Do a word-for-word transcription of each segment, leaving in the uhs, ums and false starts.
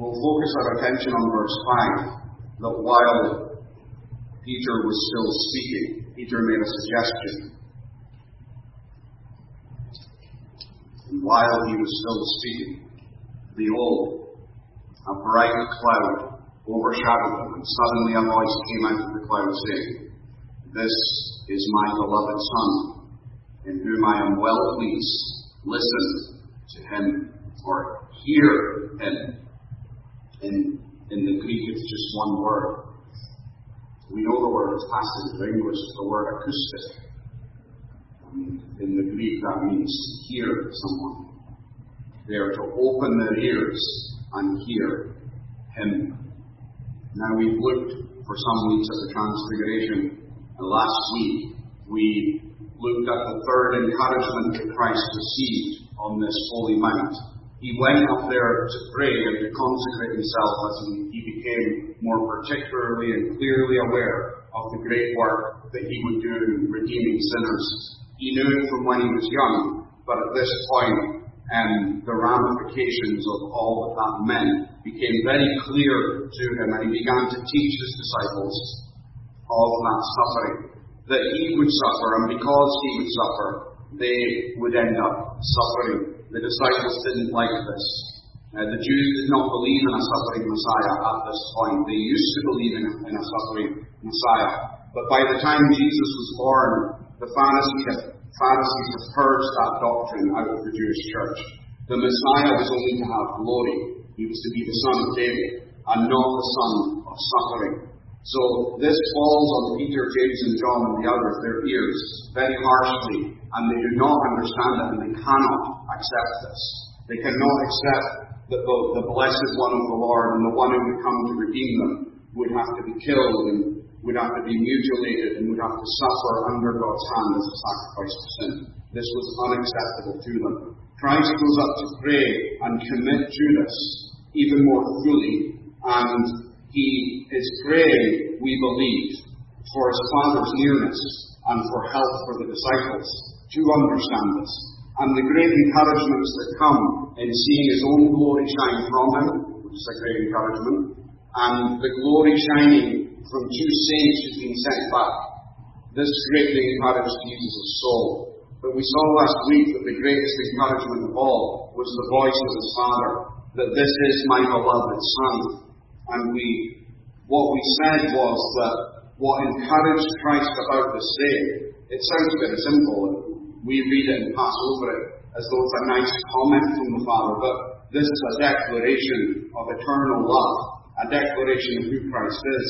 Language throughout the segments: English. We'll focus our attention on verse five, that while Peter was still speaking, Peter made a suggestion. And while he was still speaking, behold, a bright cloud overshadowed them, and suddenly a voice came out of the cloud saying, "This is my beloved Son, in whom I am well pleased. Listen to him," or hear him. In, in the Greek, it's just one word. We know the word, it's passed into English, it's the word acoustic. In the Greek, that means hear someone. They are to open their ears and hear him. Now, we've looked for some weeks at the Transfiguration, and last week we looked at the third encouragement that Christ received on this holy mount. He went up there to pray and to consecrate himself as he became more particularly and clearly aware of the great work that he would do in redeeming sinners. He knew it from when he was young, but at this point, and the ramifications of all that that meant became very clear to him, and he began to teach his disciples of that suffering, that he would suffer, and because he would suffer, they would end up suffering. The disciples didn't like this. Uh, the Jews did not believe in a suffering Messiah at this point. They used to believe in, in a suffering Messiah, but by the time Jesus was born, the Pharisees had Pharisees have purged that doctrine out of the Jewish church. The Messiah was only to have glory. He was to be the son of David and not the son of suffering. So this falls on Peter, James, and John and the others, their ears, very harshly, and they do not understand it, and they cannot accept this. They cannot accept that the, the blessed one of the Lord and the one who would come to redeem them would have to be killed and would have to be mutilated and would have to suffer under God's hand as a sacrifice for sin. This was unacceptable to them. Christ goes up to pray and commit Judas even more fully, and he is praying, we believe, for his Father's nearness and for help for the disciples to understand this. And the great encouragements that come in seeing his own glory shine from him, which is a great encouragement, and the glory shining from two saints who've been sent back. This greatly encouraged Jesus' soul. But we saw last week that the greatest encouragement of all was the voice of his Father, that this is my beloved Son. And we, what we said was that what encouraged Christ about this saying, it sounds very simple, we read it and pass over it as though it's a nice comment from the Father, but this is a declaration of eternal love, a declaration of who Christ is.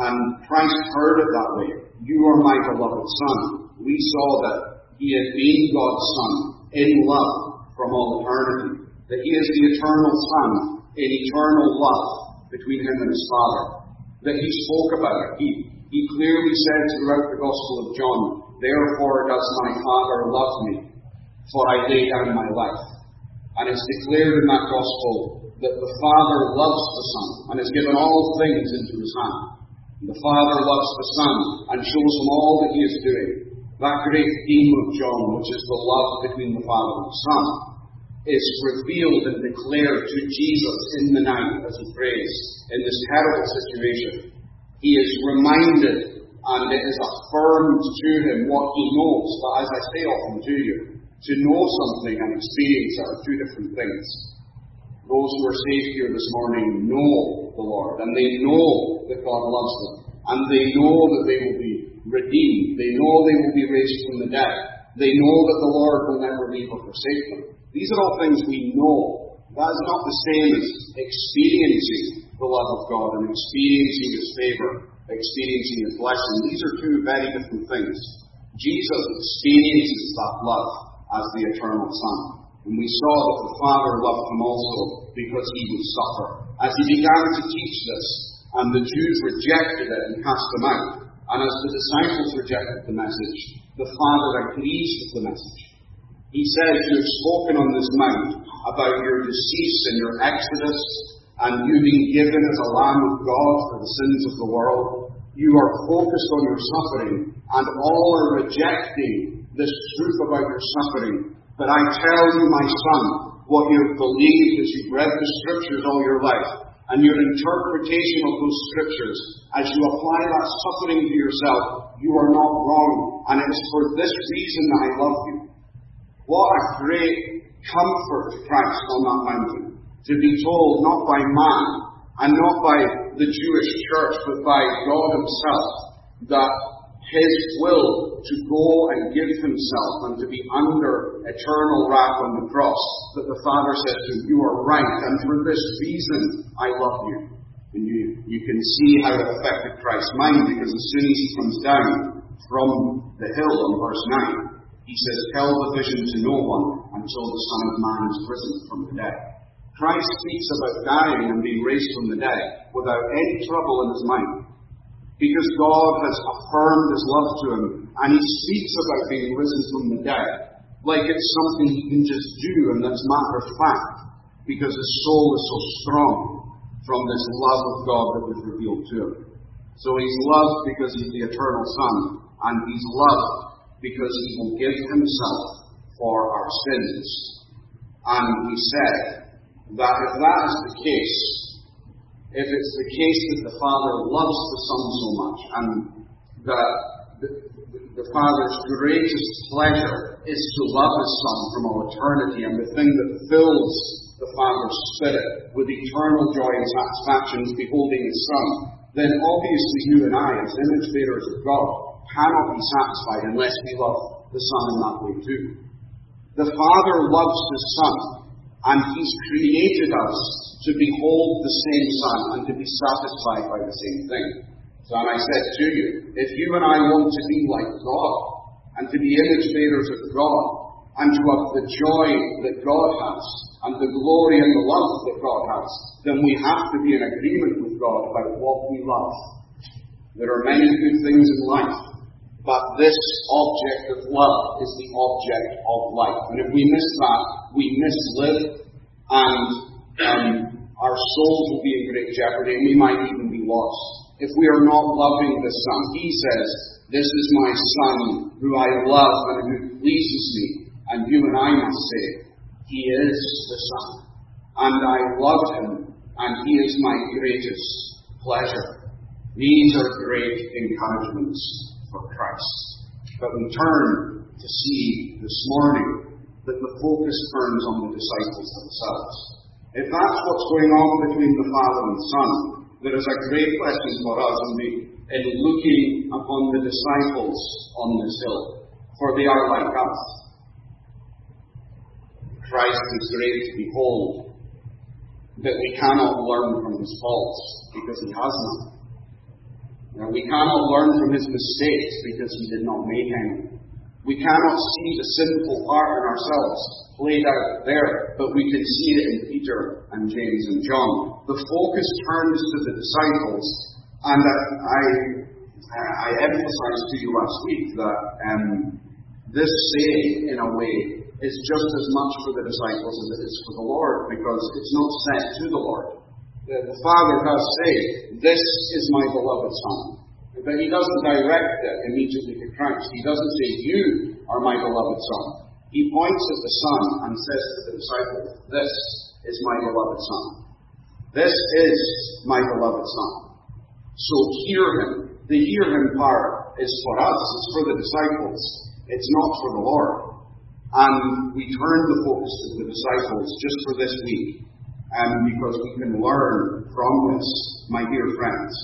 And Christ heard it that way. You are my beloved Son. We saw that he had been God's Son in love from all eternity. That he is the eternal Son in eternal love between him and his Father. That he spoke about it. He, he clearly said throughout the Gospel of John, "Therefore does my Father love me, for I lay down my life." And it's declared in that Gospel that the Father loves the Son and has given all things into his hand. The Father loves the Son and shows him all that he is doing. That great theme of John, which is the love between the Father and the Son, is revealed and declared to Jesus in the night as he prays in this terrible situation. He is reminded, and it is affirmed to him what he knows. But as I say often to you, to know something and experience are two different things. Those who are saved here this morning know the Lord, and they know that God loves them, and they know that they will be redeemed. They know they will be raised from the dead. They know that the Lord will never leave or forsake them. These are all things we know. That is not the same as experiencing the love of God and experiencing his favor, experiencing his blessing. These are two very different things. Jesus experiences that love as the eternal Son. And we saw that the Father loved him also because he would suffer. As he began to teach this, and the Jews rejected it and cast them out. And as the disciples rejected the message, the Father agrees with the message. He says, "You have spoken on this mount about your decease and your exodus, and you being given as a Lamb of God for the sins of the world. You are focused on your suffering, and all are rejecting this truth about your suffering. But I tell you, my Son, what you've believed as you've read the Scriptures all your life, and your interpretation of those Scriptures, as you apply that suffering to yourself, you are not wrong, and it's for this reason that I love you. What a great comfort to Christ on that mountain, to be told not by man, and not by the Jewish church, but by God himself, that his will to go and give himself and to be under eternal wrath on the cross, that the Father says to him, you are right, and for this reason I love you. And you, you can see how it affected Christ's mind, because as soon as he comes down from the hill on verse nine, he says, tell the vision to no one until the Son of Man is risen from the dead. Christ speaks about dying and being raised from the dead without any trouble in his mind, because God has affirmed his love to him, and he speaks about being risen from the dead like it's something he can just do, and that's matter of fact, because his soul is so strong from this love of God that was revealed to him. So he's loved because he's the eternal Son, and he's loved because he will give himself for our sins. And he said that if that is the case, if it's the case that the Father loves the Son so much, and that the, the Father's greatest pleasure is to love his Son from all eternity, and the thing that fills the Father's spirit with eternal joy and satisfaction is beholding his Son, then obviously you and I, as image bearers of God, cannot be satisfied unless we love the Son in that way too. The Father loves his Son, and he's created us to behold the same Son and to be satisfied by the same thing. So, and I said to you, if you and I want to be like God, and to be image bearers of God, and to have the joy that God has, and the glory and the love that God has, then we have to be in agreement with God about what we love. There are many good things in life, but this object of love is the object of life. And if we miss that, we mislive, and Um, our souls will be in great jeopardy, and we might even be lost if we are not loving the Son. He says, this is my Son who I love and who pleases me. And you and I must say, he is the Son, and I love him, and he is my greatest pleasure. These are great encouragements for Christ. But we turn to see this morning that the focus turns on the disciples themselves. If that's what's going on between the Father and the Son, there is a great lesson for us in, the, in looking upon the disciples on this hill, for they are like us. Christ is great to behold, that we cannot learn from his faults, because he has none. Now, we cannot learn from his mistakes, because he did not make any. We cannot see the sinful part in ourselves laid out there, but we can see it in Peter and James and John. The focus turns to the disciples, and I, I emphasized to you last week that um, this saying, in a way, is just as much for the disciples as it is for the Lord, because it's not said to the Lord. The, the Father does say, this is my beloved Son. But he doesn't direct it immediately to Christ. He doesn't say, you are my beloved Son. He points at the Son and says to the disciples, this is my beloved Son. This is my beloved Son. So hear him. The hear him part is for us. It's for the disciples. It's not for the Lord. And we turn the focus to the disciples just for this week, and because we can learn from this, my dear friends.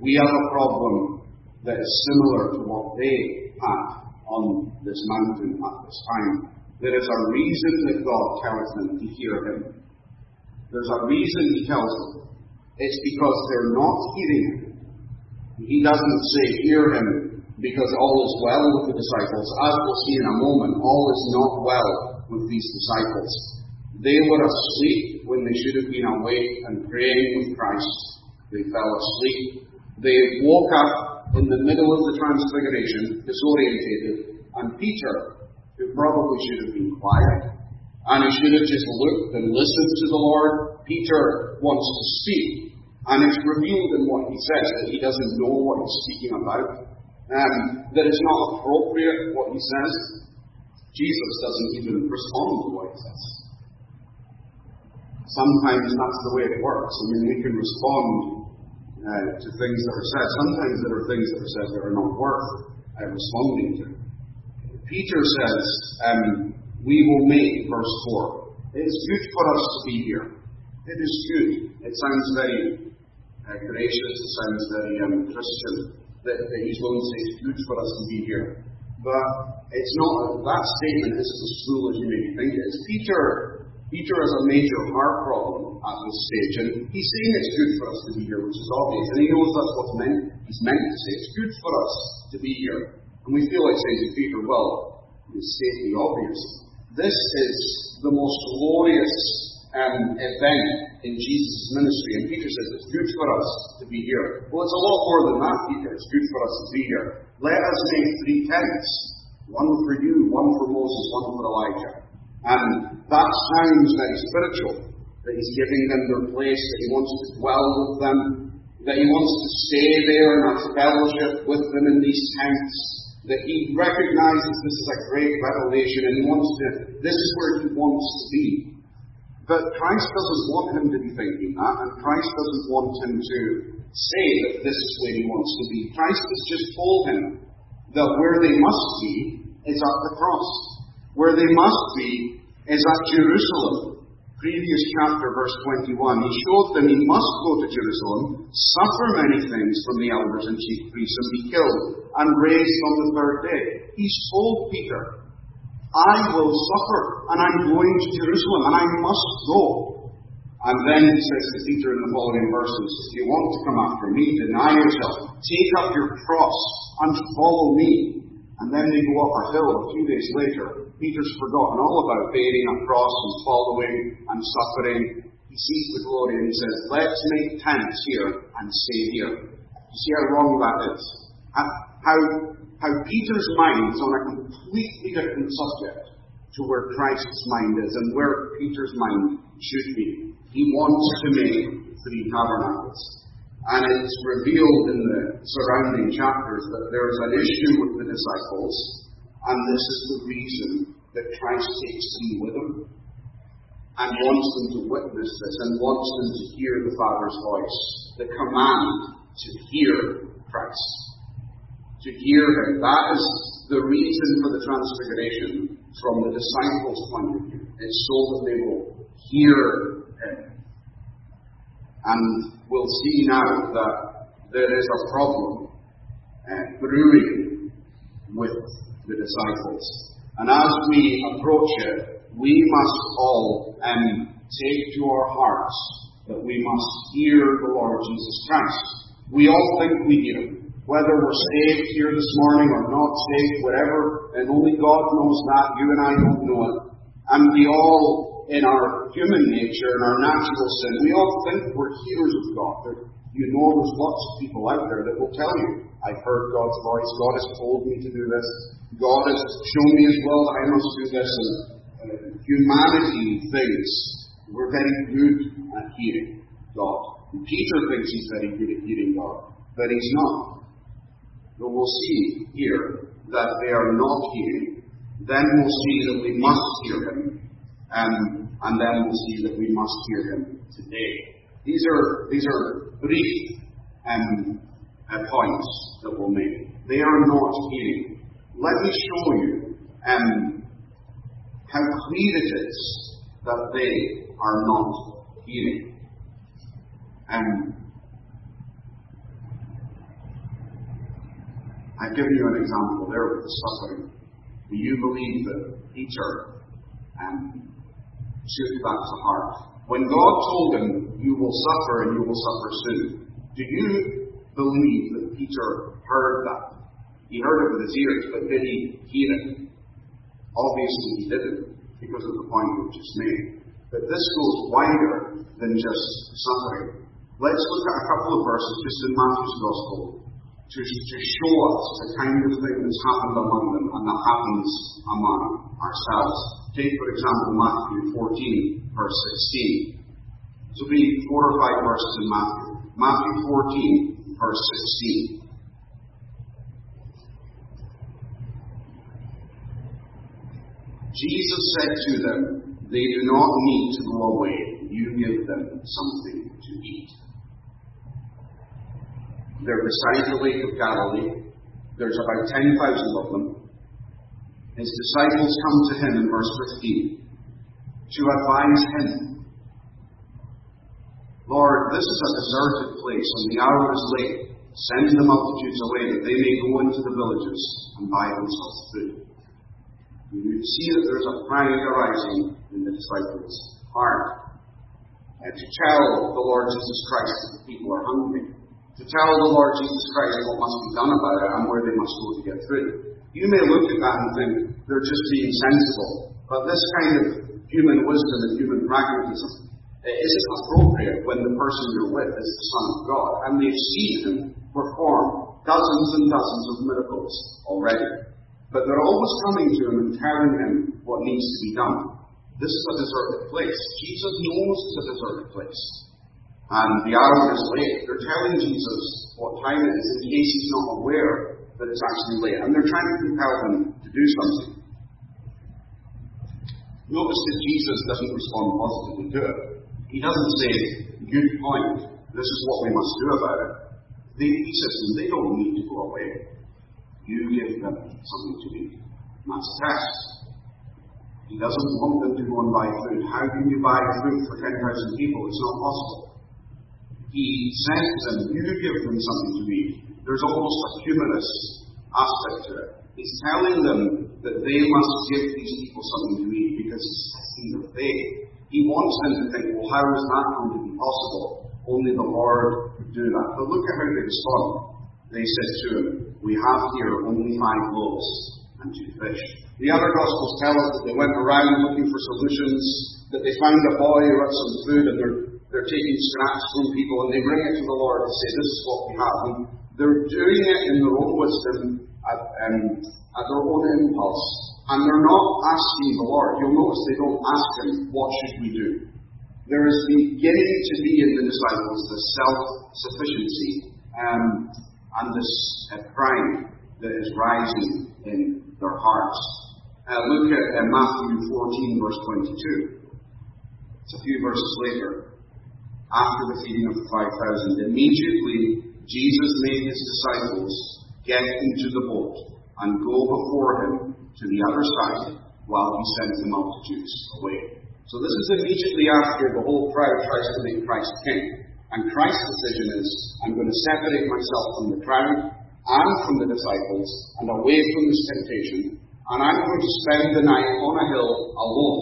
We have a problem that is similar to what they had on this mountain at this time. There is a reason that God tells them to hear him. There's a reason he tells them. It's because they're not hearing him. He doesn't say hear him because all is well with the disciples. As we'll see in a moment, all is not well with these disciples. They were asleep when they should have been awake and praying with Christ. They fell asleep. They woke up in the middle of the transfiguration, disorientated, and Peter, who probably should have been quiet, and he should have just looked and listened to the Lord, Peter wants to speak, and it's revealed in what he says that he doesn't know what he's speaking about, and that it's not appropriate what he says. Jesus doesn't even respond to what he says. Sometimes that's the way it works. I mean, we can respond uh, to things that are said. Sometimes there are things that are said that are not worth uh, responding to. Peter says, um, we will make, verse four, it is good for us to be here. It is good. It sounds very uh, gracious. It sounds very um, Christian that, that he's willing to say it's good for us to be here. But it's not, that statement isn't as cruel as you may think it is. Peter, Peter has a major heart problem at this stage, and he's saying it's good for us to be here, which is obvious, and he knows that's what's meant, he's meant to say. It's good for us to be here. And we feel like saying to Peter, well, it's stating the obvious. This is the most glorious um, event in Jesus' ministry, and Peter says it's good for us to be here. Well, it's a lot more than that, Peter. It's good for us to be here. Let us make three tents, one for you, one for Moses, one for Elijah. And that sounds very spiritual, that he's giving them their place, that he wants to dwell with them, that he wants to stay there and have fellowship with them in these tents, that he recognizes this is a great revelation and he wants to, this is where he wants to be. But Christ doesn't want him to be thinking that, and Christ doesn't want him to say that this is where he wants to be. Christ has just told him that where they must be is at the cross. Where they must be is at Jerusalem. Previous chapter, verse twenty-one, he showed them he must go to Jerusalem, suffer many things from the elders and chief priests, and be killed, and raised on the third day. He's told Peter, I will suffer, and I'm going to Jerusalem, and I must go. And then he says to Peter in the following verses, if you want to come after me, deny yourself, take up your cross, and follow me. And then they go up a hill a few days later. Peter's forgotten all about bearing a cross and following and suffering. He sees the glory and he says, let's make tents here and stay here. You see how wrong that is? How, how Peter's mind is on a completely different subject to where Christ's mind is and where Peter's mind should be. He wants to make three tabernacles. And it's revealed in the surrounding chapters that there is an issue with the disciples. And this is the reason that Christ takes them with him and wants them to witness this and wants them to hear the Father's voice, the command to hear Christ, to hear him. That is the reason for the transfiguration from the disciples' point of view. It's so that they will hear him. And we'll see now that there is a problem uh, brewing with the disciples. And as we approach it, we must all um, take to our hearts that we must hear the Lord Jesus Christ. We all think we hear him. Whether we're saved here this morning or not saved, whatever, and only God knows that, you and I don't know it. And we all, in our human nature, in our natural sin, we all think we're hearers of God. There, you know there's lots of people out there that will tell you, I've heard God's voice, God has told me to do this, God has shown me as well that I must do this, and uh, humanity thinks we're very good at hearing God. And Peter thinks he's very good at hearing God, but he's not. But we'll see here that they are not hearing. Then we'll see that we must hear him, um, and then we'll see that we must hear him today. These are, these are brief um, uh, points that we'll make. They are not hearing. Let me show you um, how clear it is that they are not hearing. Um, I've given you an example there with the suffering. Do you believe that Peter um, took that to heart? When God told him, you will suffer and you will suffer soon, do you believe that Peter heard that? He heard it with his ears, but did he hear it? Obviously he didn't, because of the point we've just made. But this goes wider than just suffering. Let's look at a couple of verses just in Matthew's Gospel to, to show us the kind of thing that's happened among them and that happens among ourselves. Take, for example, Matthew fourteen, verse sixteen. This will be four or five verses in Matthew. Matthew fourteen, verse sixteen. Jesus said to them, they do not need to go away you give them something to eat. They're beside the Lake of Galilee. There's about ten thousand of them. His disciples come to him in verse fifteen to advise him. Lord, this is a deserted place, and the hour is late. Send the multitudes away that they may go into the villages and buy themselves food. And you see that there is a panic arising in the disciples' heart. And to tell the Lord Jesus Christ that the people are hungry, to tell the Lord Jesus Christ what must be done about it and where they must go to get through. You may look at that and think they're just being sensible, but this kind of human wisdom and human pragmatism, it isn't appropriate when the person you're with is the Son of God, and we've seen him perform dozens and dozens of miracles already. But they're always coming to him and telling him what needs to be done. This is a deserted place. Jesus knows it's a deserted place. And the hour is late. They're telling Jesus what time it is in case he's not aware that it's actually late. And they're trying to compel him to do something. Notice that Jesus doesn't respond positively to it. He doesn't say, good point, this is what we must do about it. They, he says to them, they don't need to go away. You give them something to eat. And that's a test. He doesn't want them to go and buy food. How can you buy food for ten thousand people? It's not possible. He says to them, you give them something to eat. There's almost a humanist aspect to it. He's telling them that they must give these people something to eat because he's testing their faith. He wants them to think, well, how is that going to be possible? Only the Lord could do that. But look at how they respond. They said to him, we have here only five loaves and two fish. The other Gospels tell us that they went around looking for solutions, that they found a boy who had some food and they're They're taking scraps from people and they bring it to the Lord and say, this is what we have. And they're doing it in their own wisdom, at, um, at their own impulse. And they're not asking the Lord. You'll notice they don't ask him, what should we do? There is beginning to be in the disciples this self-sufficiency um, and this uh, pride that is rising in their hearts. Uh, look at uh, Matthew fourteen, verse twenty-two. It's a few verses later. After the feeding of the five thousand, immediately Jesus made his disciples get into the boat and go before him to the other side while he sent the multitudes away. So this is immediately after the whole crowd tries to make Christ king. And Christ's decision is, I'm going to separate myself from the crowd and from the disciples and away from this temptation. And I'm going to spend the night on a hill alone,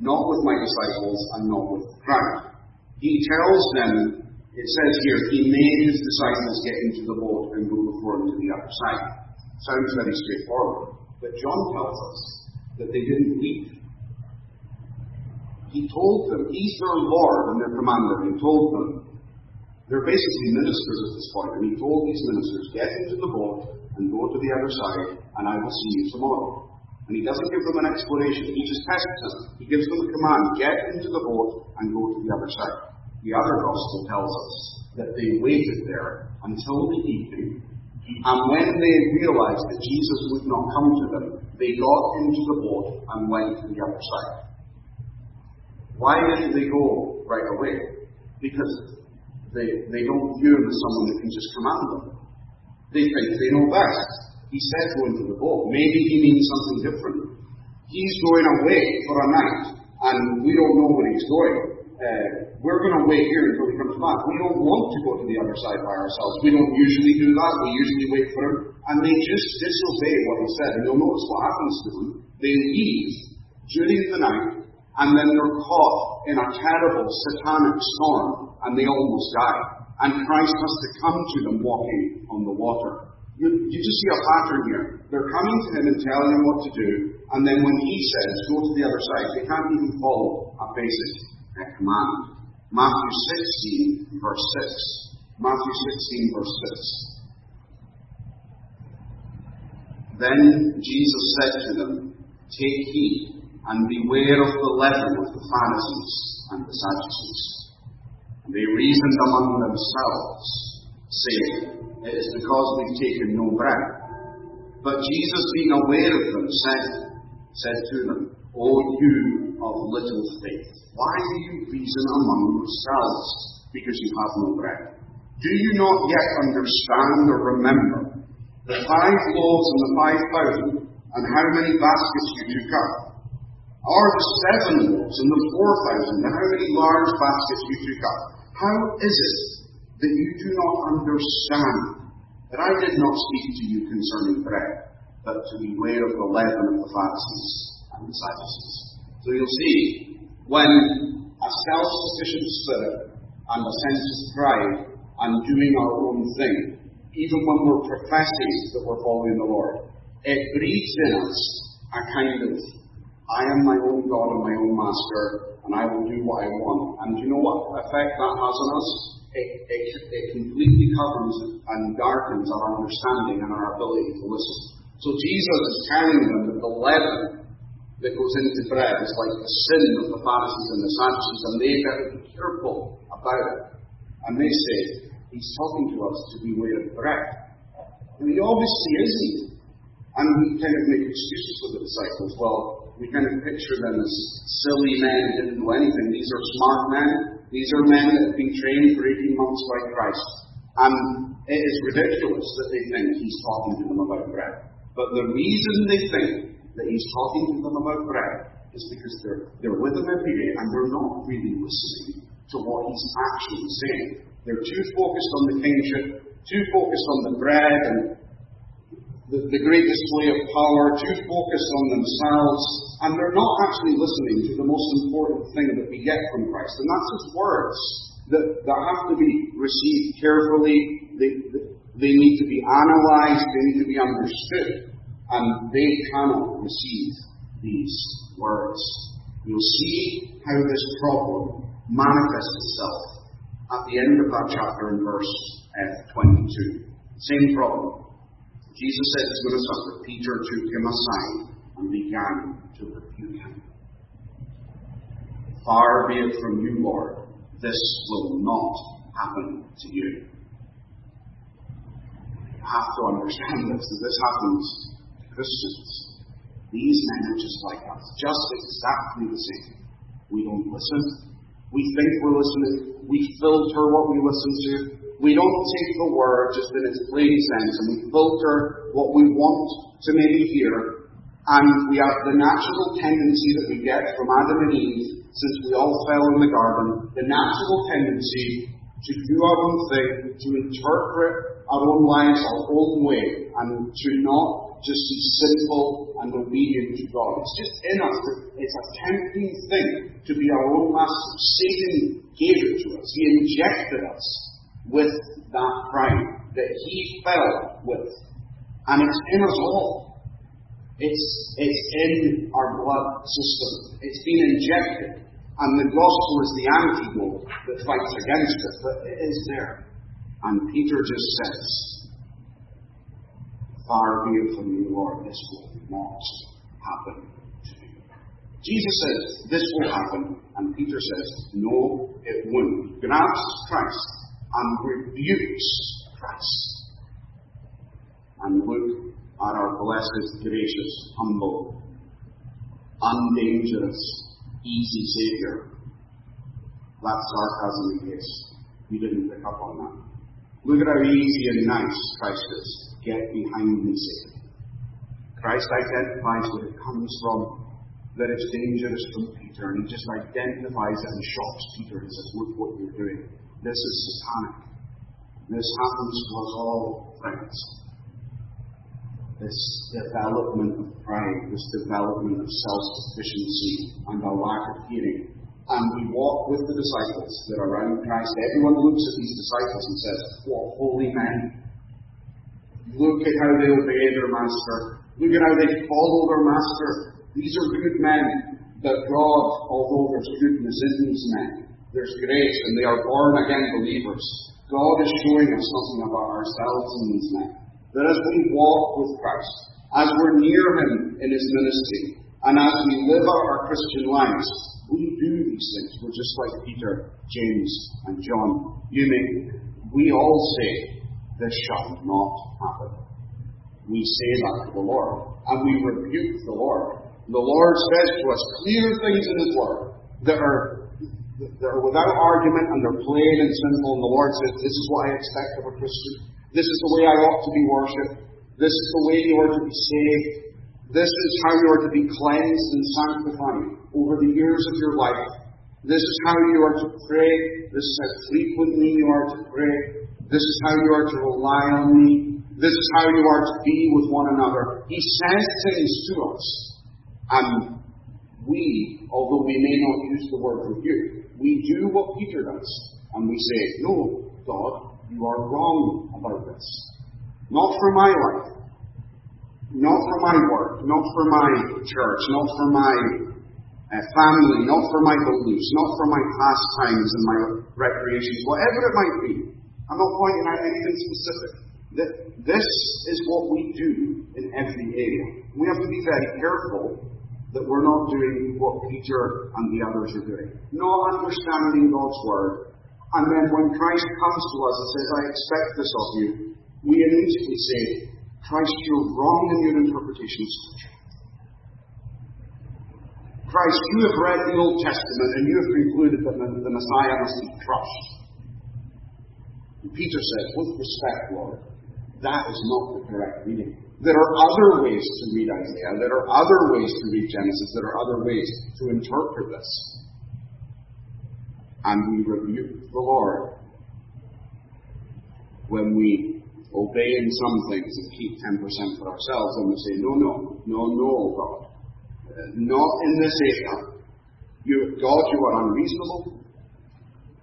not with my disciples and not with the crowd. He tells them, it says here, he made his disciples get into the boat and go before him to the other side. Sounds very straightforward. But John tells us that they didn't leave. He told them, he's their Lord and their commander. He told them, they're basically ministers at this point. And he told these ministers, get into the boat and go to the other side and I will see you tomorrow. And he doesn't give them an explanation. He just tests them. He gives them a command, get into the boat and go to the other side. The other gospel tells us that they waited there until the evening. And when they realized that Jesus would not come to them, they got into the boat and went to the other side. Why didn't they go right away? Because they, they don't view him as someone that can just command them. They think they know best. He said go into the boat. Maybe he means something different. He's going away for a night, and we don't know where he's going. Uh, we're going to wait here until he comes back. We don't want to go to the other side by ourselves. We don't usually do that. We usually wait for him. And they just disobey what he said. And you'll notice what happens to them. They leave during the night, and then they're caught in a terrible satanic storm, and they almost die. And Christ has to come to them walking on the water. You, you just see a pattern here. They're coming to him and telling him what to do, and then when he says, go to the other side, they can't even follow a basic command. Matthew sixteen, verse six. Matthew sixteen, verse six. Then Jesus said to them, take heed, and beware of the leaven of the Pharisees and the Sadducees. And they reasoned among themselves, saying, it is because we've taken no bread. But Jesus, being aware of them, said, said to them, O you of little faith? Why do you reason among yourselves? Because you have no bread. Do you not yet understand or remember the five loaves and the five thousand, and how many baskets you took up? Or the seven loaves and the four thousand, and how many large baskets you took up? How is it that you do not understand that I did not speak to you concerning bread, but to beware of the leaven of the Pharisees and the Sadducees? So you'll see, when a self-sufficient spirit and a sense of pride and doing our own thing, even when we're professing that we're following the Lord, it breeds in us a kind of, I am my own God and my own master, and I will do what I want. And do you know what effect that has on us? It, it, it completely covers and darkens our understanding and our ability to listen. So Jesus is telling them that the leaven that goes into bread is like the sin of the Pharisees and the Sadducees, and they've got to be careful about it. And they say, he's talking to us to beware of bread. And he obviously isn't. And we kind of make excuses for the disciples. Well, we kind of picture them as silly men who didn't do anything. These are smart men. These are men that have been trained for eighteen months by Christ. And it is ridiculous that they think he's talking to them about bread. But the reason they think that he's talking to them about bread is because they're, they're with him every day and they're not really listening to what he's actually saying. They're too focused on the kingship, too focused on the bread and the, the great display of power, too focused on themselves, and they're not actually listening to the most important thing that we get from Christ, and that's his words that, that have to be received carefully. They, they need to be analysed, they need to be understood, and they cannot receive these words. You'll see how this problem manifests itself at the end of that chapter in verse twenty-two. Same problem. Jesus said he's going to suffer. Peter took him aside and began to rebuke him. Far be it from you, Lord, this will not happen to you. Have to understand this, that this happens to Christians. These men are just like us, just exactly the same. We don't listen. We think we're listening. We filter what we listen to. We don't take the word just in its plain sense, and we filter what we want to maybe hear, and we have the natural tendency that we get from Adam and Eve, since we all fell in the garden, the natural tendency to do our own thing, to interpret our own lives, our own way, and to not just be sinful and obedient to God. It's just in us. It's a tempting thing to be our own master. Satan gave it to us. He injected us with that pride that he fell with. And it's in us all. It's, it's in our blood system. It's been injected. And the gospel is the antidote that fights against it, but it is there. And Peter just says, far be it from you, Lord, this will not happen to you. Jesus says, this will happen. And Peter says, no, it won't. Grabs Christ and rebukes Christ. And look at our blessed, gracious, humble, undangerous, easy Savior. That's sarcasm in case you didn't pick up on that. Look at how easy and nice Christ is. Get behind me, Satan. Christ identifies where it comes from, that it's dangerous from Peter, and he just identifies it and shocks Peter and says, look what you're doing. This is satanic. This happens to us all, friends. This development of pride, this development of self-sufficiency and a lack of hearing. And we walk with the disciples that are around Christ. Everyone looks at these disciples and says, what holy men. Look at how they obey their master. Look at how they follow their master. These are good men. But God, although there's goodness in these men, there's grace, and they are born again believers. God is showing us something about ourselves in these men. That as we walk with Christ, as we're near him in his ministry, and as we live out our Christian lives, we do these things. We're just like Peter, James, and John. You may, we all say, this shall not happen. We say that to the Lord, and we rebuke the Lord. The Lord says to us clear things in His Word that are, that are without argument and they're plain and simple. And the Lord says, this is what I expect of a Christian. This is the way I ought to be worshipped. This is the way you are to be saved. This is how you are to be cleansed and sanctified over the years of your life. This is how you are to pray. This is how frequently you are to pray. This is how you are to rely on me. This is how you are to be with one another. He says things to us. And we, although we may not use the word rebuke, we do what Peter does. And we say, no, God, you are wrong about this. Not for my life. Not for my work. Not for my church. Not for my uh, family. Not for my beliefs. Not for my pastimes and my recreations. Whatever it might be. I'm not pointing out anything specific. That this is what we do in every area. We have to be very careful that we're not doing what Peter and the others are doing. Not understanding God's word. And then when Christ comes to us and says, I expect this of you, we immediately say, Christ, you're wrong in your interpretation of Scripture. Christ, you have read the Old Testament and you have concluded that the Messiah must be crushed. And Peter says, with respect, Lord, that is not the correct reading. There are other ways to read Isaiah. There are other ways to read Genesis. There are other ways to interpret this. And we rebuke the Lord when we obey in some things and keep ten percent for ourselves, and we say, no, no, no, no, God. Uh, not in this area. You, God, you are unreasonable.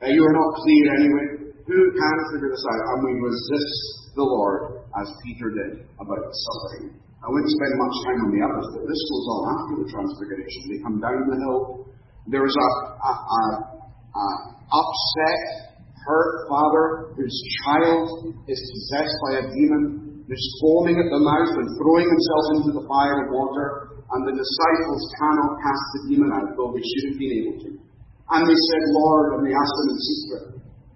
Uh, you are not clear anyway. Who can figure this out? And we resist the Lord, as Peter did about suffering. I wouldn't spend much time on the others, but this goes on after the transfiguration. They come down the hill. There is a, a, a an upset, hurt father whose child is possessed by a demon, who's foaming at the mouth and throwing himself into the fire and water, and the disciples cannot cast the demon out, though they should have been able to. And they said, Lord, and they asked him in secret.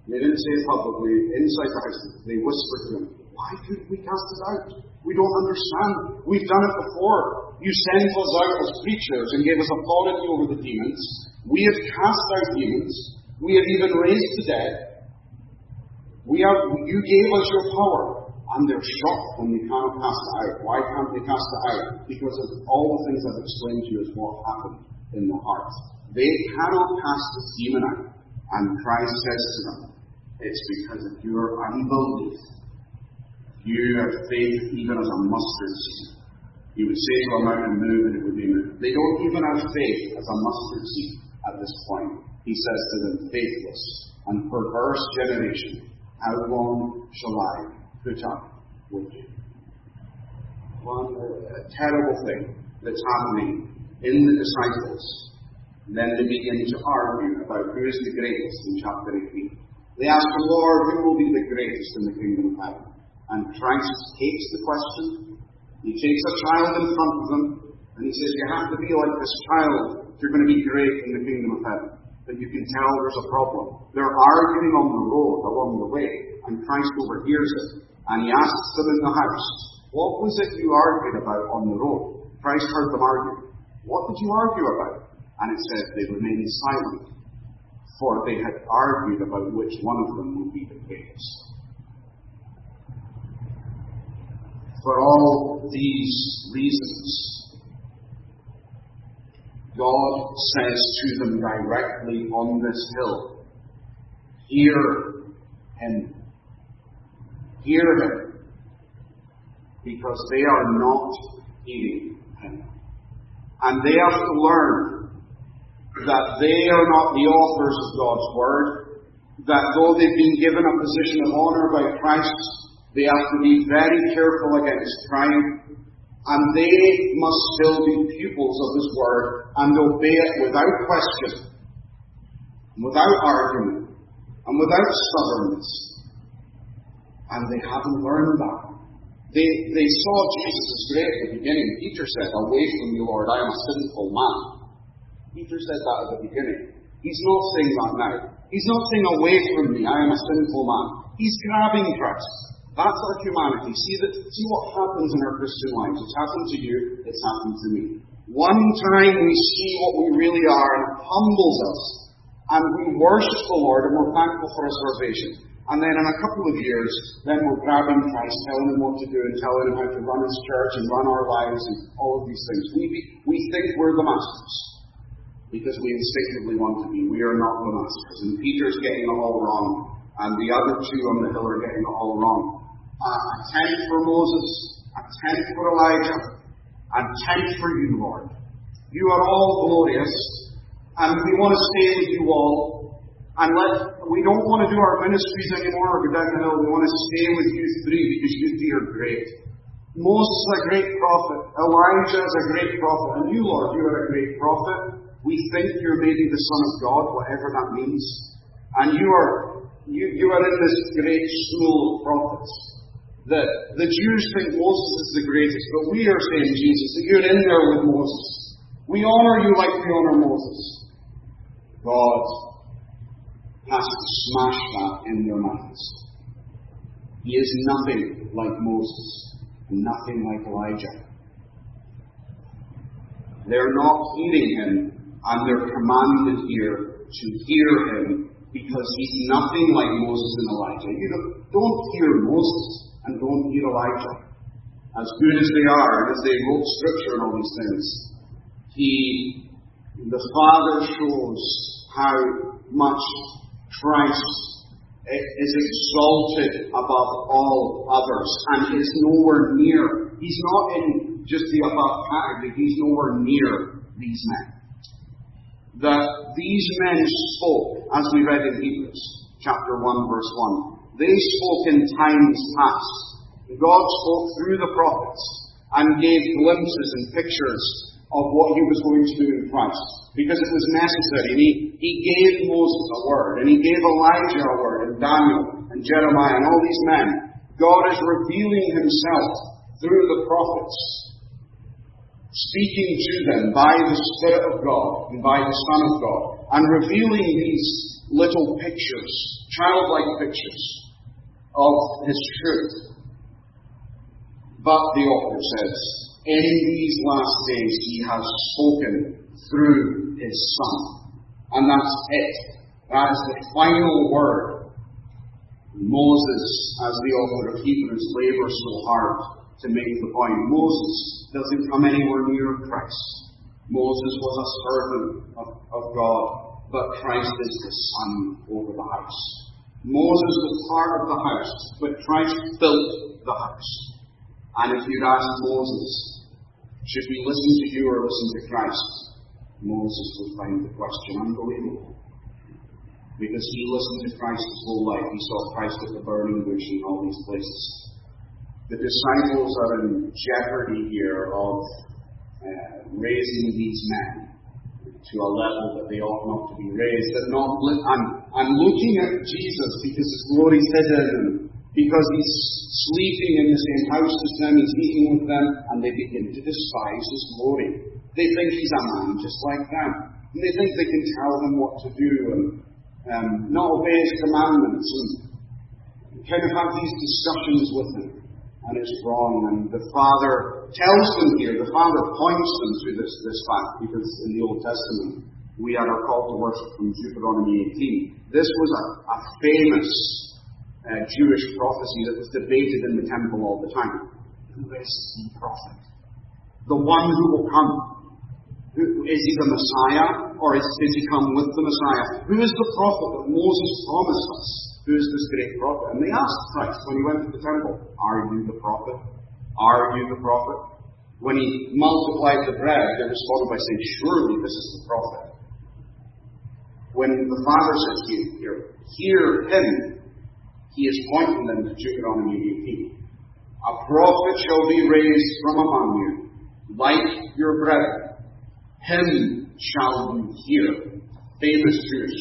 They didn't say it publicly, inside the house, they whispered to him, why couldn't we cast it out? We don't understand. We've done it before. You sent us out as preachers and gave us authority over the demons. We have cast out demons. We have even raised the dead. We have, you gave us your power. And they're shocked when they cannot cast it out. Why can't they cast it out? Because of all the things I've explained to you is what happened in the heart. They cannot cast the demon out. And Christ says to them, it's because of your unbelief. You have faith even as a mustard seed. You would say to a mountain, move, and it would be moved. They don't even have faith as a mustard seed at this point. He says to them, faithless and perverse generation, how long shall I put up with you? One a terrible thing that's happening in the disciples. Then they begin to argue about who is the greatest in chapter eighteen. They ask the Lord, who will be the greatest in the kingdom of heaven? And Christ takes the question. He takes a child in front of them, and he says, you have to be like this child if you're going to be great in the kingdom of heaven. But you can tell there's a problem. They're arguing on the road, along the way, and Christ overhears it. And he asks them in the house, what was it you argued about on the road? Christ heard them argue. What did you argue about? And it says they remained silent, for they had argued about which one of them would be the greatest. For all these reasons, God says to them directly on this hill, hear Him. Hear Him. Because they are not hearing Him. And they have to learn that they are not the authors of God's Word, that though they've been given a position of honor by Christ, they have to be very careful against pride, and they must still be pupils of His Word and obey it without question, without argument, and without stubbornness. And they haven't learned that. They, they saw Jesus as great at the beginning. Peter said, away from me, Lord, I am a sinful man. Peter said that at the beginning. He's not saying that now. He's not saying, away from me, I am a sinful man. He's grabbing Christ. That's our humanity. See, that, see what happens in our Christian lives. It's happened to you. It's happened to me. One time we see what we really are, and it humbles us, and we worship the Lord, and we're thankful for His salvation. And then in a couple of years, then we're grabbing Christ, telling Him what to do, and telling Him how to run His church and run our lives and all of these things. We we think we're the masters because we instinctively want to be. We are not the masters. And Peter's getting it all wrong, and the other two on the hill are getting it all wrong. Uh, a tent for Moses, a tent for Elijah, a tent for you, Lord. You are all glorious, and we want to stay with you all. And let, we don't want to do our ministries anymore or go down the hill. We want to stay with you three because you three are great. Moses is a great prophet. Elijah is a great prophet. And you, Lord, you are a great prophet. We think you're maybe the Son of God, whatever that means. And you are you, you are in this great school of prophets. The, the Jews think Moses is the greatest, but we are saying, Jesus, that you're in there with Moses. We honor you like we honor Moses. God has to smash that in their minds. He is nothing like Moses and nothing like Elijah. They're not hearing him, and they're commanded here to hear him because he's nothing like Moses and Elijah. You know, don't hear Moses and don't hear Elijah. As good as they are, and as they wrote scripture and all these things, he, the Father shows how much Christ is exalted above all others, and is nowhere near. He's not in just the above category. He's nowhere near these men. That these men spoke, as we read in Hebrews chapter one, verse one. They spoke in times past. God spoke through the prophets and gave glimpses and pictures of what He was going to do in Christ, because it was necessary. And he He gave Moses a word, and he gave Elijah a word, and Daniel, and Jeremiah, and all these men. God is revealing himself through the prophets, speaking to them by the Spirit of God, and by the Son of God, and revealing these little pictures, childlike pictures, of his truth. But the author says, in these last days he has spoken through his Son. And that's it. That is the final word. Moses, as the author of Hebrews, labors so hard to make the point. Moses doesn't come anywhere near Christ. Moses was a servant of, of God, but Christ is the son over the house. Moses was part of the house, but Christ built the house. And if you'd ask Moses, should we listen to you or listen to Christ? Moses would find the question unbelievable, because he listened to Christ his whole life. He saw Christ at the burning bush and all these places. The disciples are in jeopardy here of uh, raising these men to a level that they ought not to be raised. And not li- I'm, I'm looking at Jesus because his glory is hidden, because he's sleeping in the same house as them, he's eating with them, and they begin to despise his glory. They think he's a man just like them. And they think they can tell him what to do and um, not obey his commandments, and kind of have these discussions with him. And it's wrong. And the Father tells them here, the Father points them to this, this fact, because in the Old Testament we had our call to worship from Deuteronomy eighteen. This was a, a famous uh, Jewish prophecy that was debated in the temple all the time. Who is the prophet? The one who will come. Is he the Messiah, or is, is he come with the Messiah? Who is the prophet that Moses promised us? Who is this great prophet? And they asked Christ when he went to the temple, are you the prophet? Are you the prophet? When he multiplied the bread, they responded by saying, surely this is the prophet. When the Father says, hear, hear him, he is pointing them to Deuteronomy eighteen. A prophet shall be raised from among you, like your brethren. Him shall you hear. Famous Jewish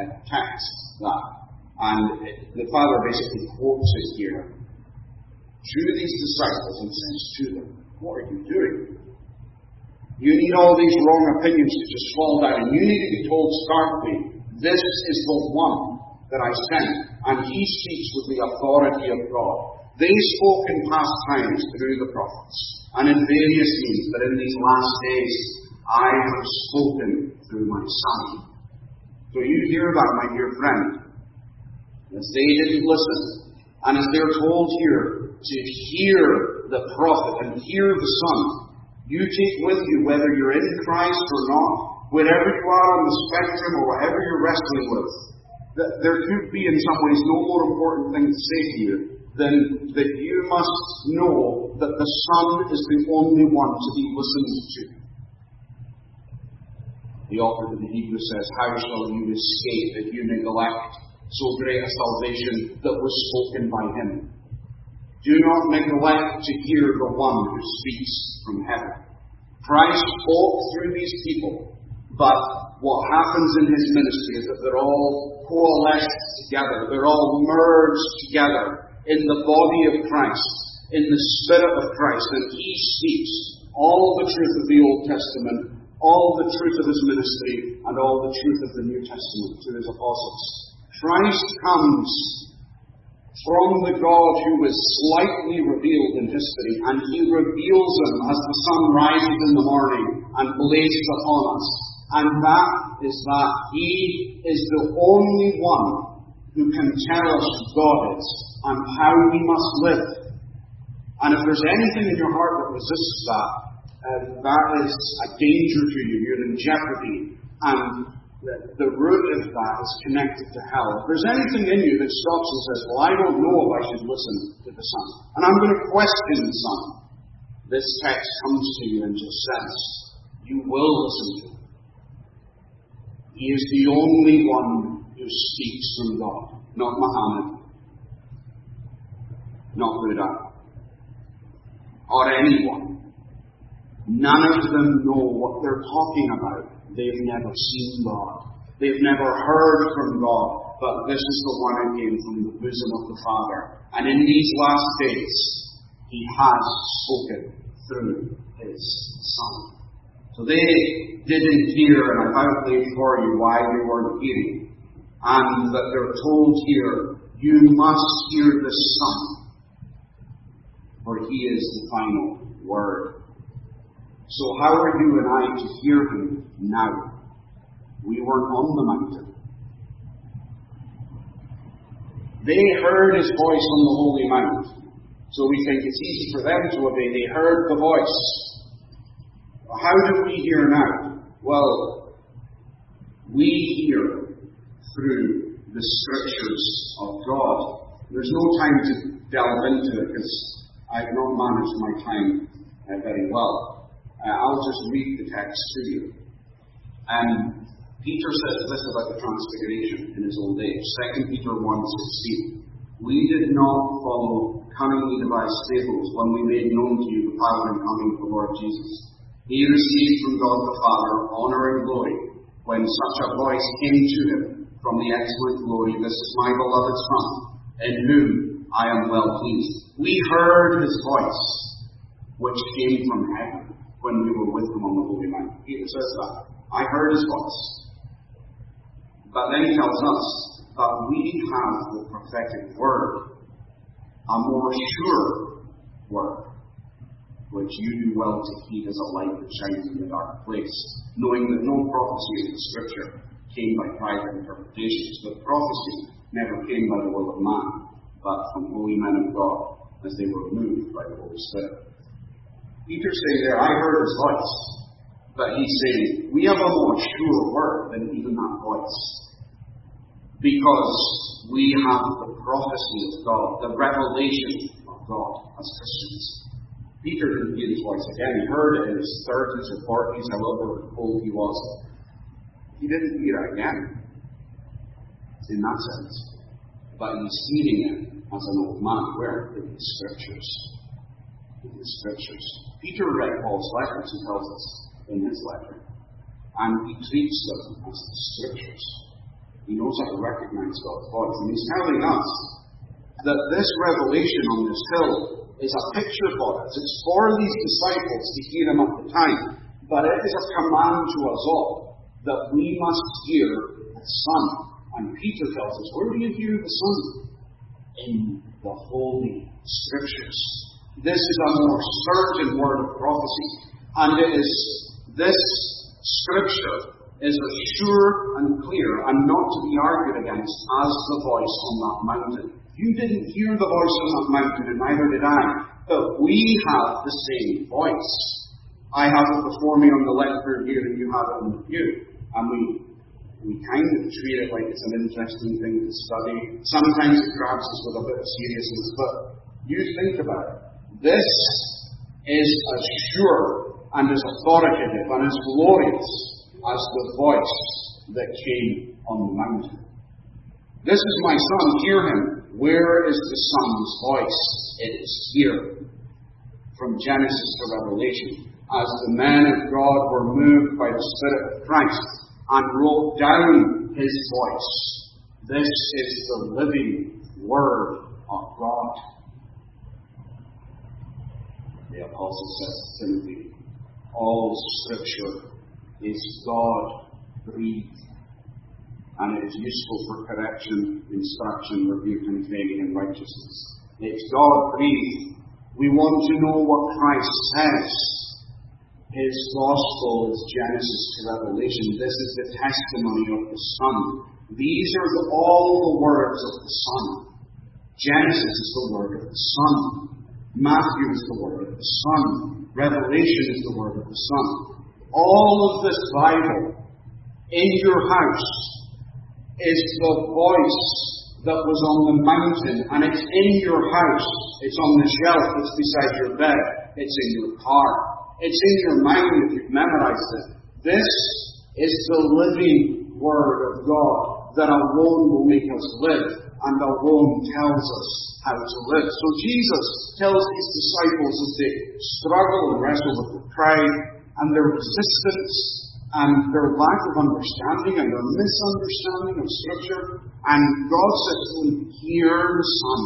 uh, text, that. And it, the Father basically quotes it here to these disciples and says to them, what are you doing? You need all these wrong opinions to just fall down. And you need to be told starkly, this is the one that I sent, and he speaks with the authority of God. They spoke in past times through the prophets, and in various means, but in these last days I have spoken through my Son. So you hear about, my dear friend, as they didn't listen, and as they're told here to hear the prophet and hear the Son, you take with you, whether you're in Christ or not, wherever you are on the spectrum or whatever you're wrestling with, that there could be in some ways no more important thing to say to you than that you must know that the Son is the only one to be listened to. The author of the Hebrews says, "How shall you escape if you neglect so great a salvation that was spoken by him? Do not neglect to hear the one who speaks from heaven." Christ spoke through these people, but what happens in his ministry is that they're all coalesced together. They're all merged together in the body of Christ, in the Spirit of Christ, and he speaks all the truth of the Old Testament, all the truth of his ministry, and all the truth of the New Testament to his apostles. Christ comes from the God who is slightly revealed in history, and he reveals him as the sun rises in the morning and blazes upon us. And that is that he is the only one who can tell us who God is and how we must live. And if there's anything in your heart that resists that, uh, that is a danger to you. You're in jeopardy. And The, the root of that is connected to hell. If there's anything in you that stops and says, well, I don't know if I should listen to the Son, and I'm going to question the Son, this text comes to you and just says, you will listen to him. He is the only one who speaks from God, not Muhammad, not Buddha, or anyone. None of them know what they're talking about. They've never seen God. They've never heard from God. But this is the one who came from the bosom of the Father. And in these last days, he has spoken through his Son. So they didn't hear, and I've outlaid for you why they weren't hearing. And that they're told here, you must hear the Son, for he is the final word. So how are you and I to hear him now? We weren't on the mountain. They heard his voice on the holy mount. So we think it's easy for them to obey. They heard the voice. How do we hear now? Well, we hear through the scriptures of God. There's no time to delve into it because I've not managed my time uh, very well. Uh, I'll just read the text to you. Um, Peter says this about the transfiguration in his old age. Second Peter one sixteen. We did not follow cunningly devised fables when we made known to you the power and coming of the Lord Jesus. He received from God the Father honor and glory when such a voice came to him from the excellent glory, "This is my beloved Son, in whom I am well pleased." We heard his voice, which came from heaven, when we were with him on the holy mount. Peter says that. I heard his voice. But then he tells us that we have the prophetic word, a more sure word, which you do well to heed as a light that shines in the dark place, knowing that no prophecy of the Scripture came by private interpretations, but prophecy never came by the will of man, but from holy men of God, as they were moved by the Holy Spirit. Peter's saying there, I heard his voice. But he's saying, we have a more sure word than even that voice. Because we have the prophecy of God, the revelation of God as Christians. Peter didn't hear his voice again. He heard it in his thirties or forties, however old he was. He didn't hear it again, in that sense. But he's hearing it as an old man. Where? In the scriptures. In the scriptures. Peter read Paul's letters, he tells us in his letter, and he treats them as the scriptures. He knows how to recognize God's voice, and he's telling us that this revelation on this hill is a picture for us. It's for these disciples to hear him at the time, but it is a command to us all that we must hear the Son. And Peter tells us, where do you hear the Son? in the Holy Scriptures. This is a more certain word of prophecy, and it is this Scripture is as sure and clear and not to be argued against as the voice on that mountain. You didn't hear the voice on that mountain, and neither did I, but we have the same voice. I have it before me on the left rear view, and you have it on the view, and we We kind of treat it like it's an interesting thing to study. Sometimes it grabs us with a bit of seriousness, but you think about it. This is as sure and as authoritative and as glorious as the voice that came on the mountain. This is my son, hear him. Where is the Son's voice? It is here. From Genesis to Revelation, as the men of God were moved by the Spirit of Christ and wrote down his voice. This is the living Word of God. The Apostle says to Timothy, all Scripture is God-breathed, and it is useful for correction, instruction, rebuke, and training in righteousness. It's God-breathed. We want to know what Christ says. His gospel is Genesis to Revelation. This is the testimony of the Son. These are the, all the words of the Son. Genesis is the word of the Son. Matthew is the word of the Son. Revelation is the word of the Son. All of this Bible in your house is the voice that was on the mountain, and it's in your house. It's on the shelf. It's beside your bed. It's in your car. It's in your mind if you've memorized it. This is the living Word of God that alone will make us live and alone tells us how to live. So Jesus tells his disciples as they struggle and wrestle with their pride and their resistance and their lack of understanding and their misunderstanding of Scripture, and God says to them, hear the Son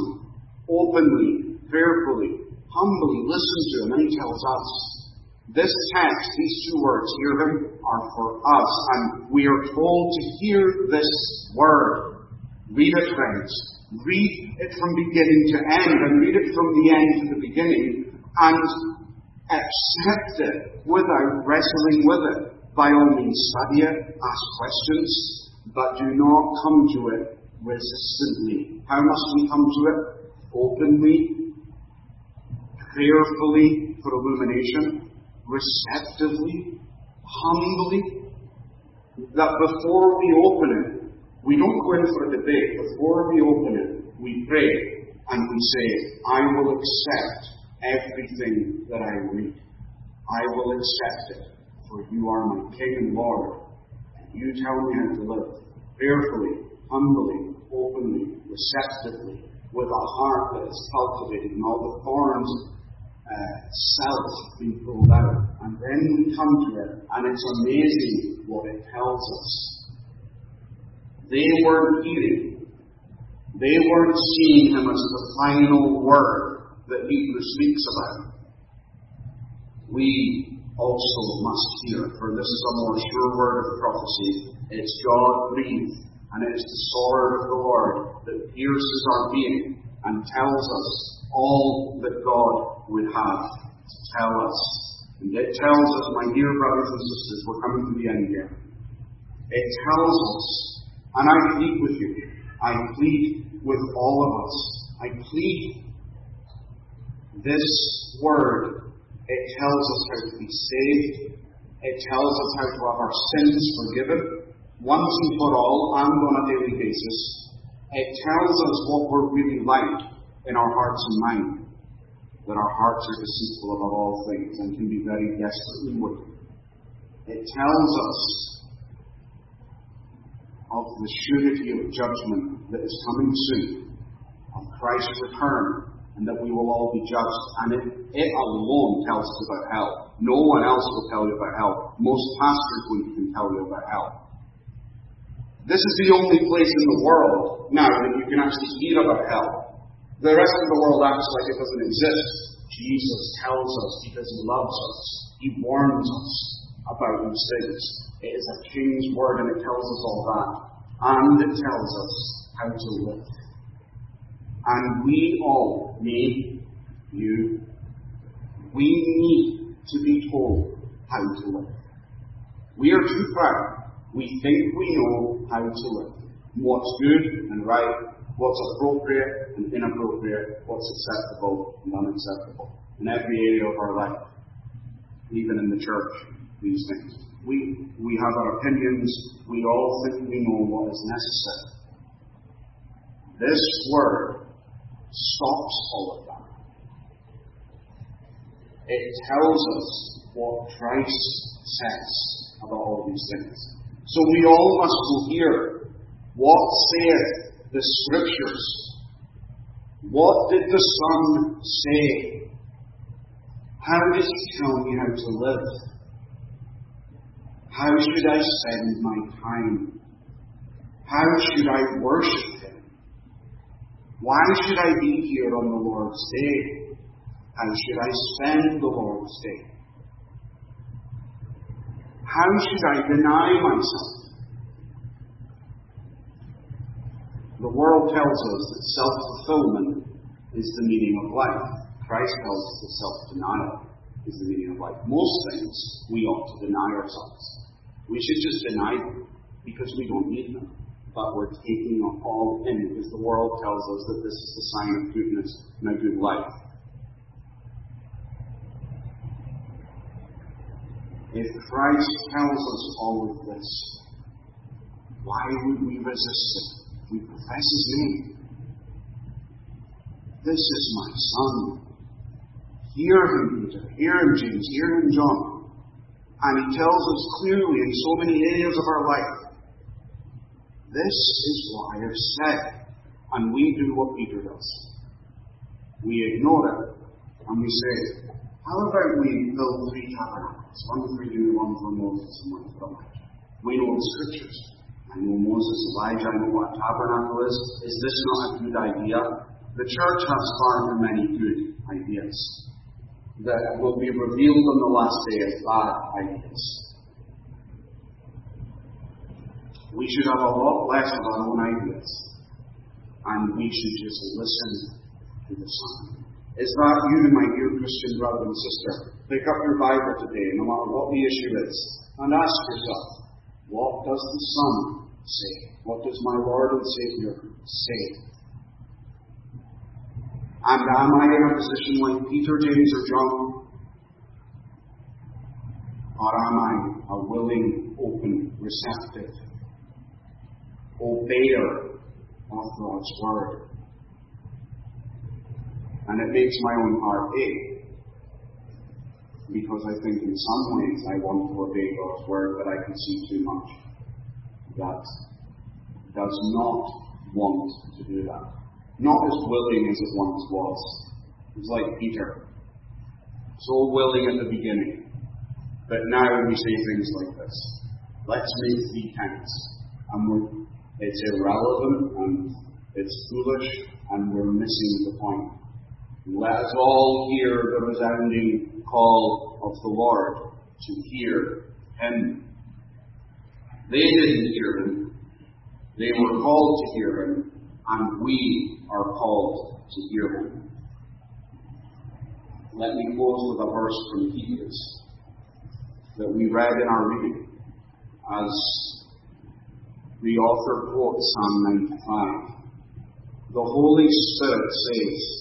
openly, fearfully, humbly, listen to him, and he tells us. This text, these two words, hear them, are for us. And we are told to hear this word. Read it, friends. Read it from beginning to end, and read it from the end to the beginning, and accept it without wrestling with it. By all means, study it, ask questions, but do not come to it resistantly. How must we come to it? Openly, prayerfully for illumination, receptively, humbly, that before we open it, we don't go in for a debate. Before we open it, we pray and we say, I will accept everything that I read. I will accept it, for you are my King and Lord, and you tell me how to live, fearfully, humbly, openly, receptively, with a heart that is cultivated in all the thorns Uh, self being pulled out, and then we come to it, and it's amazing what it tells us. They weren't hearing, they weren't seeing him as the final word that Hebrew speaks about. We also must hear, for this is a more sure word of prophecy. It's God-breathed, and it is the sword of the Lord that pierces our being and tells us all that God would have to tell us. And it tells us, my dear brothers and sisters, we're coming to the end here. It tells us, and I plead with you, I plead with all of us, I plead this word. It tells us how to be saved. It tells us how to have our sins forgiven, once and for all, and on a daily basis. It tells us what we're really like in our hearts and mind, that our hearts are deceitful above all things and can be very desperately wicked. It tells us of the surety of judgment that is coming soon, of Christ's return, and that we will all be judged. And it, it alone tells us about hell. No one else will tell you about hell. Most pastors won't even tell you about hell. This is the only place in the world now that you can actually hear about hell. The rest of the world acts like it doesn't exist. Jesus tells us because he loves us. He warns us about these things. It is a king's word, and it tells us all that. And it tells us how to live. and we all need you. We need to be told how to live. We are too proud. We think we know how to live. What's good and right, what's appropriate and inappropriate, what's acceptable and unacceptable. In every area of our life, even in the church, these things. We, we have our opinions. We all think we know what is necessary. This word stops all of that. It tells us what Christ says about all these things. So we all must go here. What saith the Scriptures? What did the Son say? How does He tell me how to live? How should I spend my time? How should I worship Him? Why should I be here on the Lord's Day? How should I spend the Lord's Day? How should I deny myself? The world tells us that self-fulfillment is the meaning of life. Christ tells us that self-denial is the meaning of life. Most things we ought to deny ourselves. We should just deny them, because we don't need them. But we're taking them all in, because the world tells us that this is the sign of goodness and a good life. If Christ tells us all of this, why would we resist it? We profess His name. This is my Son. Hear Him, Peter. Hear Him, James. Hear Him, John. And He tells us clearly in so many areas of our life, this is what I have said. And we do what Peter does. We ignore it, and we say, how about we build three tabernacles? One for you, one for Moses, and one for Elijah. We know the Scriptures. I know Moses, Elijah, I know what a tabernacle is. Is this not a good idea? The church has far too many good ideas that will be revealed on the last day as bad ideas. We should have a lot less of our own ideas, and we should just listen to the Son. Is that you, my dear Christian brother and sister? Pick up your Bible today, no matter what the issue is, and ask yourself, what does the Son say? What does my Lord and Savior say? And am I in a position like Peter, James, or John? Or am I a willing, open, receptive obeyer of God's word? And it makes my own heart ache, because I think in some ways I want to obey God's word, but I can see too much that does not want to do that. Not as willing as it once was. It was like Peter. So willing at the beginning. But now we say things like this. Let's make three tents. And we're, it's irrelevant and it's foolish and we're missing the point. Let us all hear the resounding call of the Lord to hear Him. They didn't hear Him. They were called to hear Him. And we are called to hear Him. Let me close with a verse from Hebrews that we read in our reading as the author quotes Psalm ninety-five. The Holy Spirit says,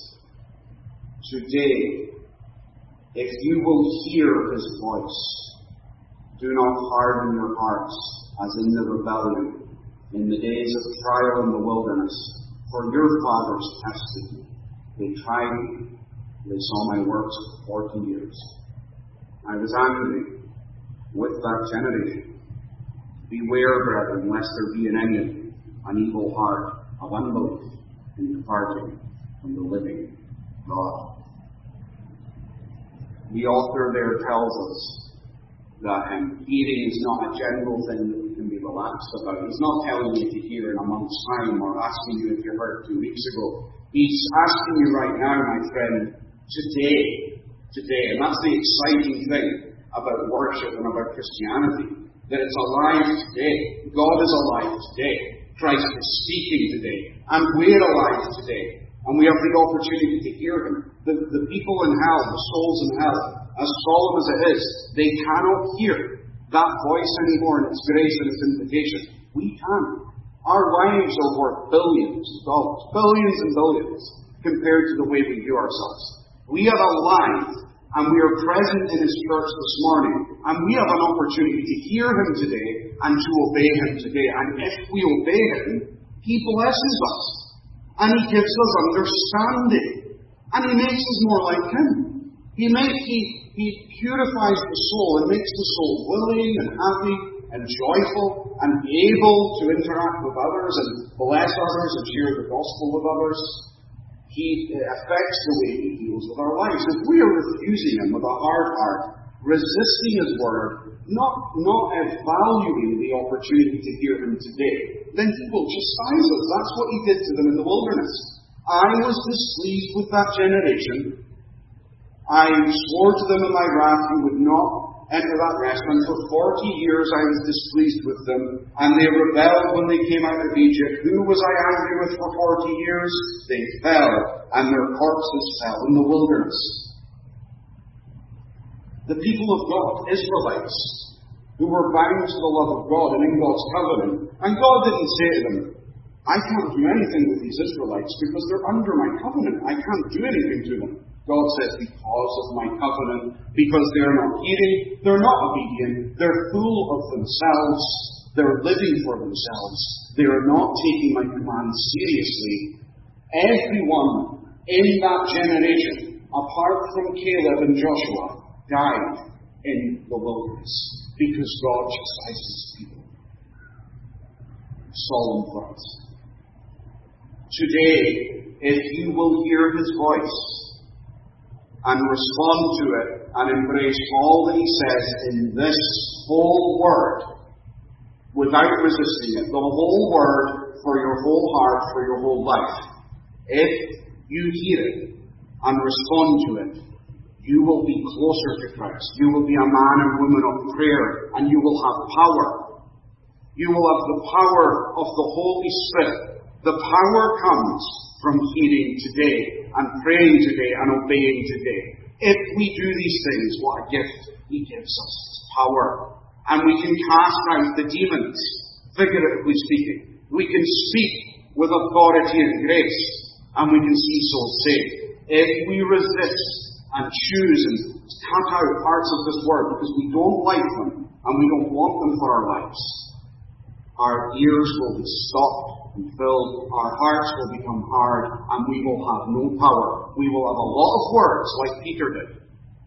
today, if you will hear His voice, do not harden your hearts as in the rebellion, in the days of trial in the wilderness, for your fathers tested me. They tried me. They saw my works for forty years. I was angry with that generation. Beware, brethren, lest there be in any of you an evil heart of unbelief in departing from the living God. The author there tells us that um, hearing is not a general thing that we can be relaxed about. He's not telling you to hear in a month's time or asking you if you heard two weeks ago. He's asking you right now, my friend, today, today. And that's the exciting thing about worship and about Christianity, that it's alive today. God is alive today. Christ is speaking today. And we're alive today. and we have the opportunity to hear him. The, the people in hell, the souls in hell, as solemn as it is, they cannot hear that voice anymore and its grace and its invitation. We can. Our lives are worth billions of dollars, billions and billions, compared to the way we view ourselves. We are alive, and we are present in his church this morning, and we have an opportunity to hear him today and to obey him today. And if we obey him, he blesses us, and he gives us understanding, and he makes us more like him. He makes, he, he purifies the soul and makes the soul willing and happy and joyful and able to interact with others and bless others and share the gospel with others. He affects the way he deals with our lives. If we are refusing him with a hard heart, resisting his word, not, not valuing the opportunity to hear him today, then he will chastise us. That's what he did to them in the wilderness. I was displeased with that generation. I swore to them in my wrath, you would not enter that rest. And for forty years I was displeased with them, and they rebelled when they came out of Egypt. Who was I angry with for forty years? They fell, and their corpses fell in the wilderness. The people of God, Israelites, who were bound to the love of God and in God's covenant, and God didn't say to them, I can't do anything with these Israelites because they're under my covenant. I can't do anything to them. God says, because of my covenant, because they're not heeding, they're not obedient, they're full of themselves, they're living for themselves, they are not taking my commands seriously. Everyone in that generation, apart from Caleb and Joshua, died in the wilderness because God chastises people. Solemn thoughts. Today, if you will hear his voice, and respond to it, and embrace all that he says in this whole word, without resisting it, the whole word for your whole heart, for your whole life. If you hear it, and respond to it, you will be closer to Christ. You will be a man and woman of prayer, and you will have power. You will have the power of the Holy Spirit. The power comes from hearing today, and praying today, and obeying today. If we do these things, what a gift he gives us. It's power. And we can cast out the demons, figuratively speaking. We can speak with authority and grace, and we can see souls saved. If we resist and choose and cut out parts of this word because we don't like them, and we don't want them for our lives, our ears will be stopped and filled, our hearts will become hard, and we will have no power. We will have a lot of words, like Peter did.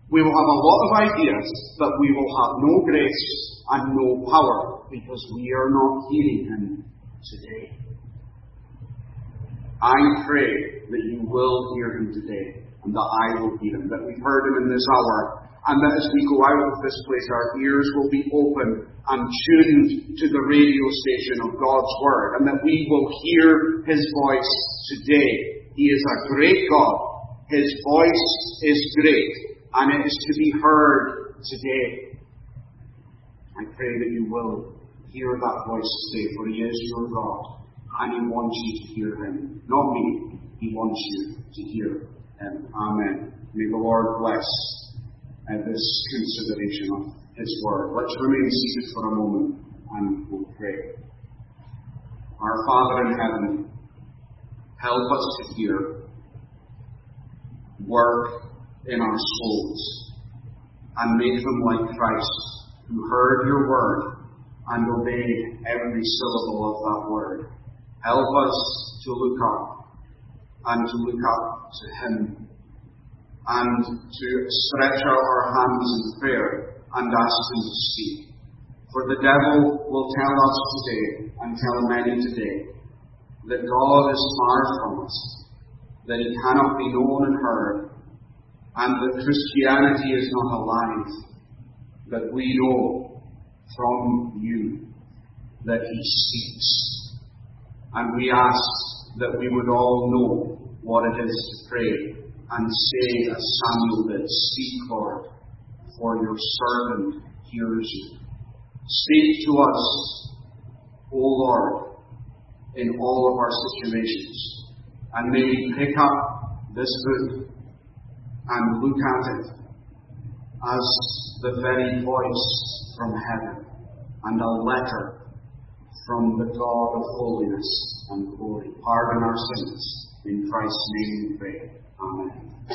We will have a lot of ideas, but we will have no grace and no power, because we are not hearing him today. I pray that you will hear him today, and that I will hear him, that we've heard him in this hour, and that as we go out of this place, our ears will be open and tuned to the radio station of God's Word, and that we will hear his voice today. He is a great God. His voice is great, and it is to be heard today. I pray that you will hear that voice today, for he is your God, and he wants you to hear him. Not me, he wants you to hear him. Amen. May the Lord bless at this consideration of his word. Let's remain seated for a moment and we'll pray. Our Father in heaven, help us to hear, work in our souls, and make them like Christ, who heard your word and obeyed every syllable of that word. Help us to look up, and to look up to him, and to stretch out our hands in prayer and ask him to speak. For the devil will tell us today, and tell many today, that God is far from us, that he cannot be known and heard, and that Christianity is not alive, that we know from you that he seeks. And we ask that we would all know what it is to pray, and say, as Samuel did, speak, Lord, for your servant hears you. Speak to us, O Lord, in all of our situations, and maybe pick up this book and look at it as the very voice from heaven and a letter from the God of holiness and glory. Pardon our sins. In Christ's name we pray. Amen.